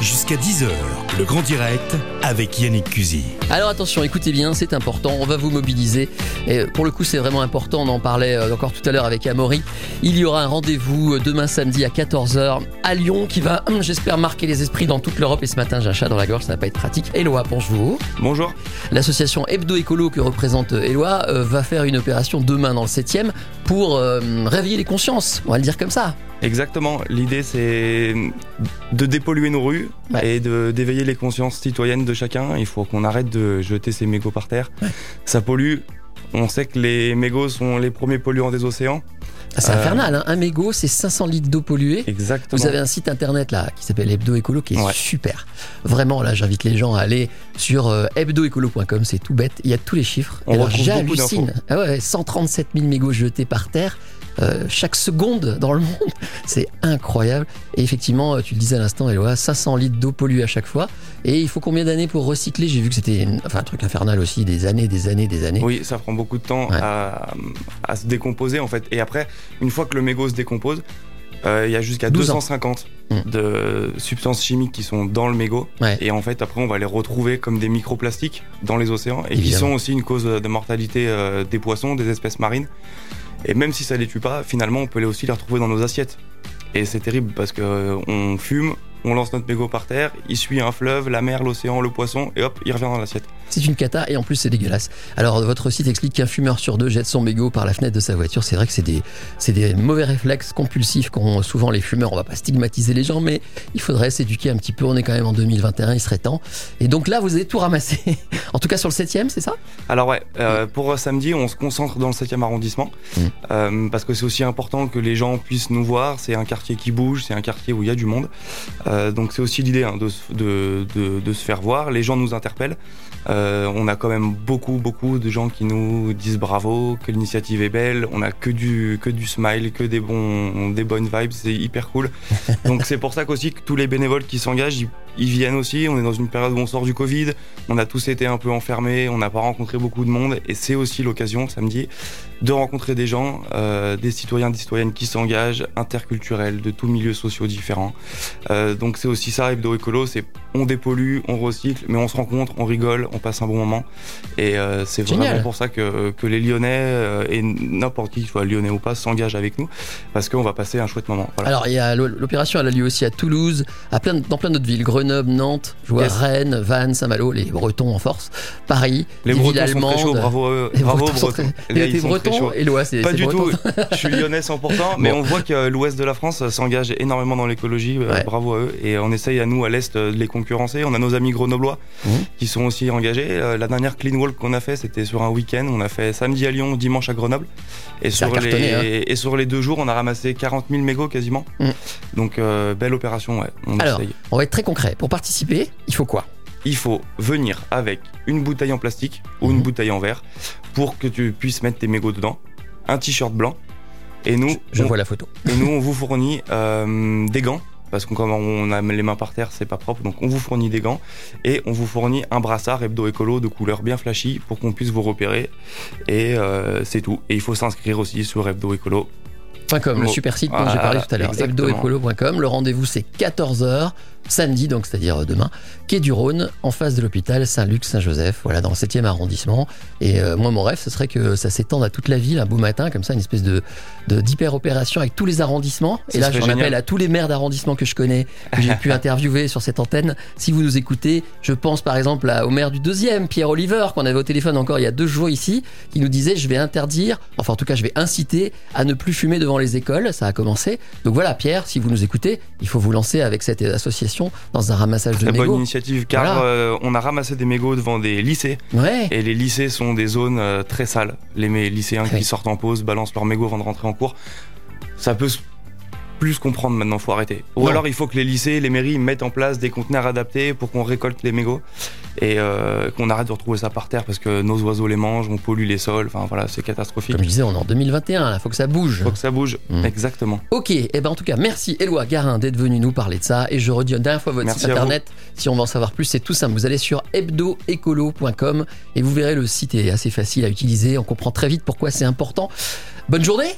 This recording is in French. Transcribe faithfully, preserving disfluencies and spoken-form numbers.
Jusqu'à dix heures, le grand direct avec Yannick Cusy. Alors attention, écoutez bien, c'est important, on va vous mobiliser. Et pour le coup, c'est vraiment important, on en parlait encore tout à l'heure avec Amaury. Il y aura un rendez-vous demain samedi à quatorze heures à Lyon qui va, j'espère, marquer les esprits dans toute l'Europe. Et ce matin, j'ai un chat dans la gorge, ça va pas être pratique. Éloi, bonjour. Bonjour. L'association Hebdo Écolo que représente Éloi va faire une opération demain dans le septième pour euh, réveiller les consciences, on va le dire comme ça. Exactement, l'idée c'est de dépolluer nos rues, ouais, et de, d'éveiller les consciences citoyennes de chacun. Il faut qu'on arrête de jeter ces mégots par terre, ouais, ça pollue, on sait que les mégots sont les premiers polluants des océans. Ah, c'est euh... infernal, hein. Un mégot c'est cinq cents litres d'eau polluée. Exactement. Vous avez un site internet là qui s'appelle Hebdo Écolo qui est, ouais, super. Vraiment là j'invite les gens à aller sur euh, hebdo écolo point com, c'est tout bête, il y a tous les chiffres. On alors j'hallucine, ah ouais, cent trente-sept mille mégots jetés par terre euh, chaque seconde dans le monde, c'est incroyable. Et effectivement tu le disais à l'instant Éloi, cinq cents litres d'eau polluée à chaque fois. Et il faut combien d'années pour recycler? J'ai vu que c'était une... enfin, un truc infernal aussi, des années, des années, des années. Oui, ça prend beaucoup de temps, ouais, à, à se décomposer en fait. Et après, une fois que le mégot se décompose, euh, il y a jusqu'à deux cent cinquante mmh. de substances chimiques qui sont dans le mégot, ouais, et en fait après on va les retrouver comme des microplastiques dans les océans et évidemment, qui sont aussi une cause de mortalité euh, des poissons, des espèces marines. Et même si ça les tue pas, finalement on peut aussi les retrouver dans nos assiettes. Et c'est terrible parce que euh, on fume, on lance notre mégot par terre, il suit un fleuve, la mer, l'océan, le poisson, et hop, il revient dans l'assiette. C'est une cata, et en plus c'est dégueulasse. Alors votre site explique qu'un fumeur sur deux jette son mégot par la fenêtre de sa voiture. C'est vrai que c'est des, c'est des mauvais réflexes compulsifs qu'ont souvent les fumeurs. On va pas stigmatiser les gens, mais il faudrait s'éduquer un petit peu. On est quand même en deux mille vingt et un, il serait temps. Et donc là, vous avez tout ramassé. En tout cas sur le septième, c'est ça ? Alors ouais, euh, oui. Pour samedi, on se concentre dans le septième arrondissement, mmh. euh, parce que c'est aussi important que les gens puissent nous voir. C'est un quartier qui bouge, c'est un quartier où il y a du monde. Euh, donc c'est aussi l'idée hein, de, de, de, de se faire voir. Les gens nous interpellent. Euh, on a quand même beaucoup, beaucoup de gens qui nous disent bravo, que l'initiative est belle. On a que du, que du smile, que des bons, des bonnes vibes. C'est hyper cool. Donc c'est pour ça qu'aussi que tous les bénévoles qui s'engagent, ils, ils viennent aussi. On est dans une période où on sort du Covid. On a tous été un peu enfermés. On n'a pas rencontré beaucoup de monde. Et c'est aussi l'occasion samedi de rencontrer des gens, euh, des citoyens, des citoyennes qui s'engagent, interculturels, de tous milieux sociaux différents. Euh, Donc c'est aussi ça, Hebdo Écolo, c'est on dépollue, on recycle, mais on se rencontre, on rigole, on passe un bon moment. Et euh, c'est génial. Vraiment pour ça que, que les Lyonnais euh, et n'importe qui, soit Lyonnais ou pas, s'engagent avec nous, parce qu'on va passer un chouette moment. Voilà. Alors il y a, l'opération elle a lieu aussi à Toulouse, à plein, dans plein d'autres villes, Grenoble, Nantes, je vois, yes. Rennes, Vannes, Saint-Malo, les Bretons en force, Paris, les Bretons villes allemandes. Sont très chauds, bravo à eux, les bravo Bretons. Bretons. Très... Là, ils sont Bretons très chauds. Et l'Ouest, c'est, pas c'est du Breton. Tout, je suis Lyonnais cent pour cent, mais bon, on voit que l'Ouest de la France s'engage énormément dans l'écologie, ouais, bravo à eux. Et on essaye à nous à l'Est de les concurrencer. On a nos amis grenoblois, mmh, qui sont aussi engagés. La dernière clean walk qu'on a fait, c'était sur un week-end. On a fait samedi à Lyon, dimanche à Grenoble. Et, sur, cartonné, les, hein. et sur les deux jours, on a ramassé quarante mille mégots quasiment. Mmh. Donc euh, belle opération, ouais. On Alors, essaye. On va être très concret. Pour participer, il faut quoi ? Il faut venir avec une bouteille en plastique ou mmh. une bouteille en verre pour que tu puisses mettre tes mégots dedans. Un t-shirt blanc. Et nous, je on, vois la photo. Et nous, on vous fournit euh, des gants. Parce que comme on a les mains par terre, c'est pas propre, donc on vous fournit des gants et on vous fournit un brassard Hebdo Écolo de couleur bien flashy pour qu'on puisse vous repérer. Et euh, c'est tout. Et il faut s'inscrire aussi sur Hebdo Écolo. .com, le super site dont ah, j'ai parlé tout à l'heure, hebdo écolo point com. Le rendez-vous c'est quatorze heures samedi, donc c'est-à-dire demain, quai du Rhône, en face de l'hôpital Saint-Luc Saint-Joseph, voilà, dans le septième arrondissement. Et euh, moi mon rêve ce serait que ça s'étende à toute la ville un beau matin comme ça, une espèce de, de d'hyper opération avec tous les arrondissements. Et ça là j'en génial. Appelle à tous les maires d'arrondissement que je connais, que j'ai pu interviewer sur cette antenne. Si vous nous écoutez, je pense par exemple à, au maire du deuxième, Pierre Oliver, qu'on avait au téléphone encore il y a deux jours ici, qui nous disait je vais interdire, enfin en tout cas je vais inciter à ne plus fumer devant les écoles, ça a commencé. Donc voilà, Pierre, si vous nous écoutez, il faut vous lancer avec cette association dans un ramassage de mégots. Très bonne initiative, car voilà. euh, on a ramassé des mégots devant des lycées. Ouais. Et les lycées sont des zones euh, très sales. Les, les lycéens ouais. qui sortent en pause balancent leurs mégots avant de rentrer en cours. Ça peut se plus comprendre maintenant, faut arrêter. Ou non. Alors il faut que les lycées, les mairies mettent en place des conteneurs adaptés pour qu'on récolte les mégots et euh, qu'on arrête de retrouver ça par terre parce que nos oiseaux les mangent, on pollue les sols, enfin voilà, c'est catastrophique. Comme je disais, on est en deux mille vingt et un, il faut que ça bouge. Faut que ça bouge, mmh. exactement. Ok, et eh ben en tout cas, merci Éloi Garin d'être venu nous parler de ça et je redis une dernière fois votre merci site internet. Si on veut en savoir plus, c'est tout simple, vous allez sur hebdo écolo point com et vous verrez le site est assez facile à utiliser, on comprend très vite pourquoi c'est important. Bonne journée.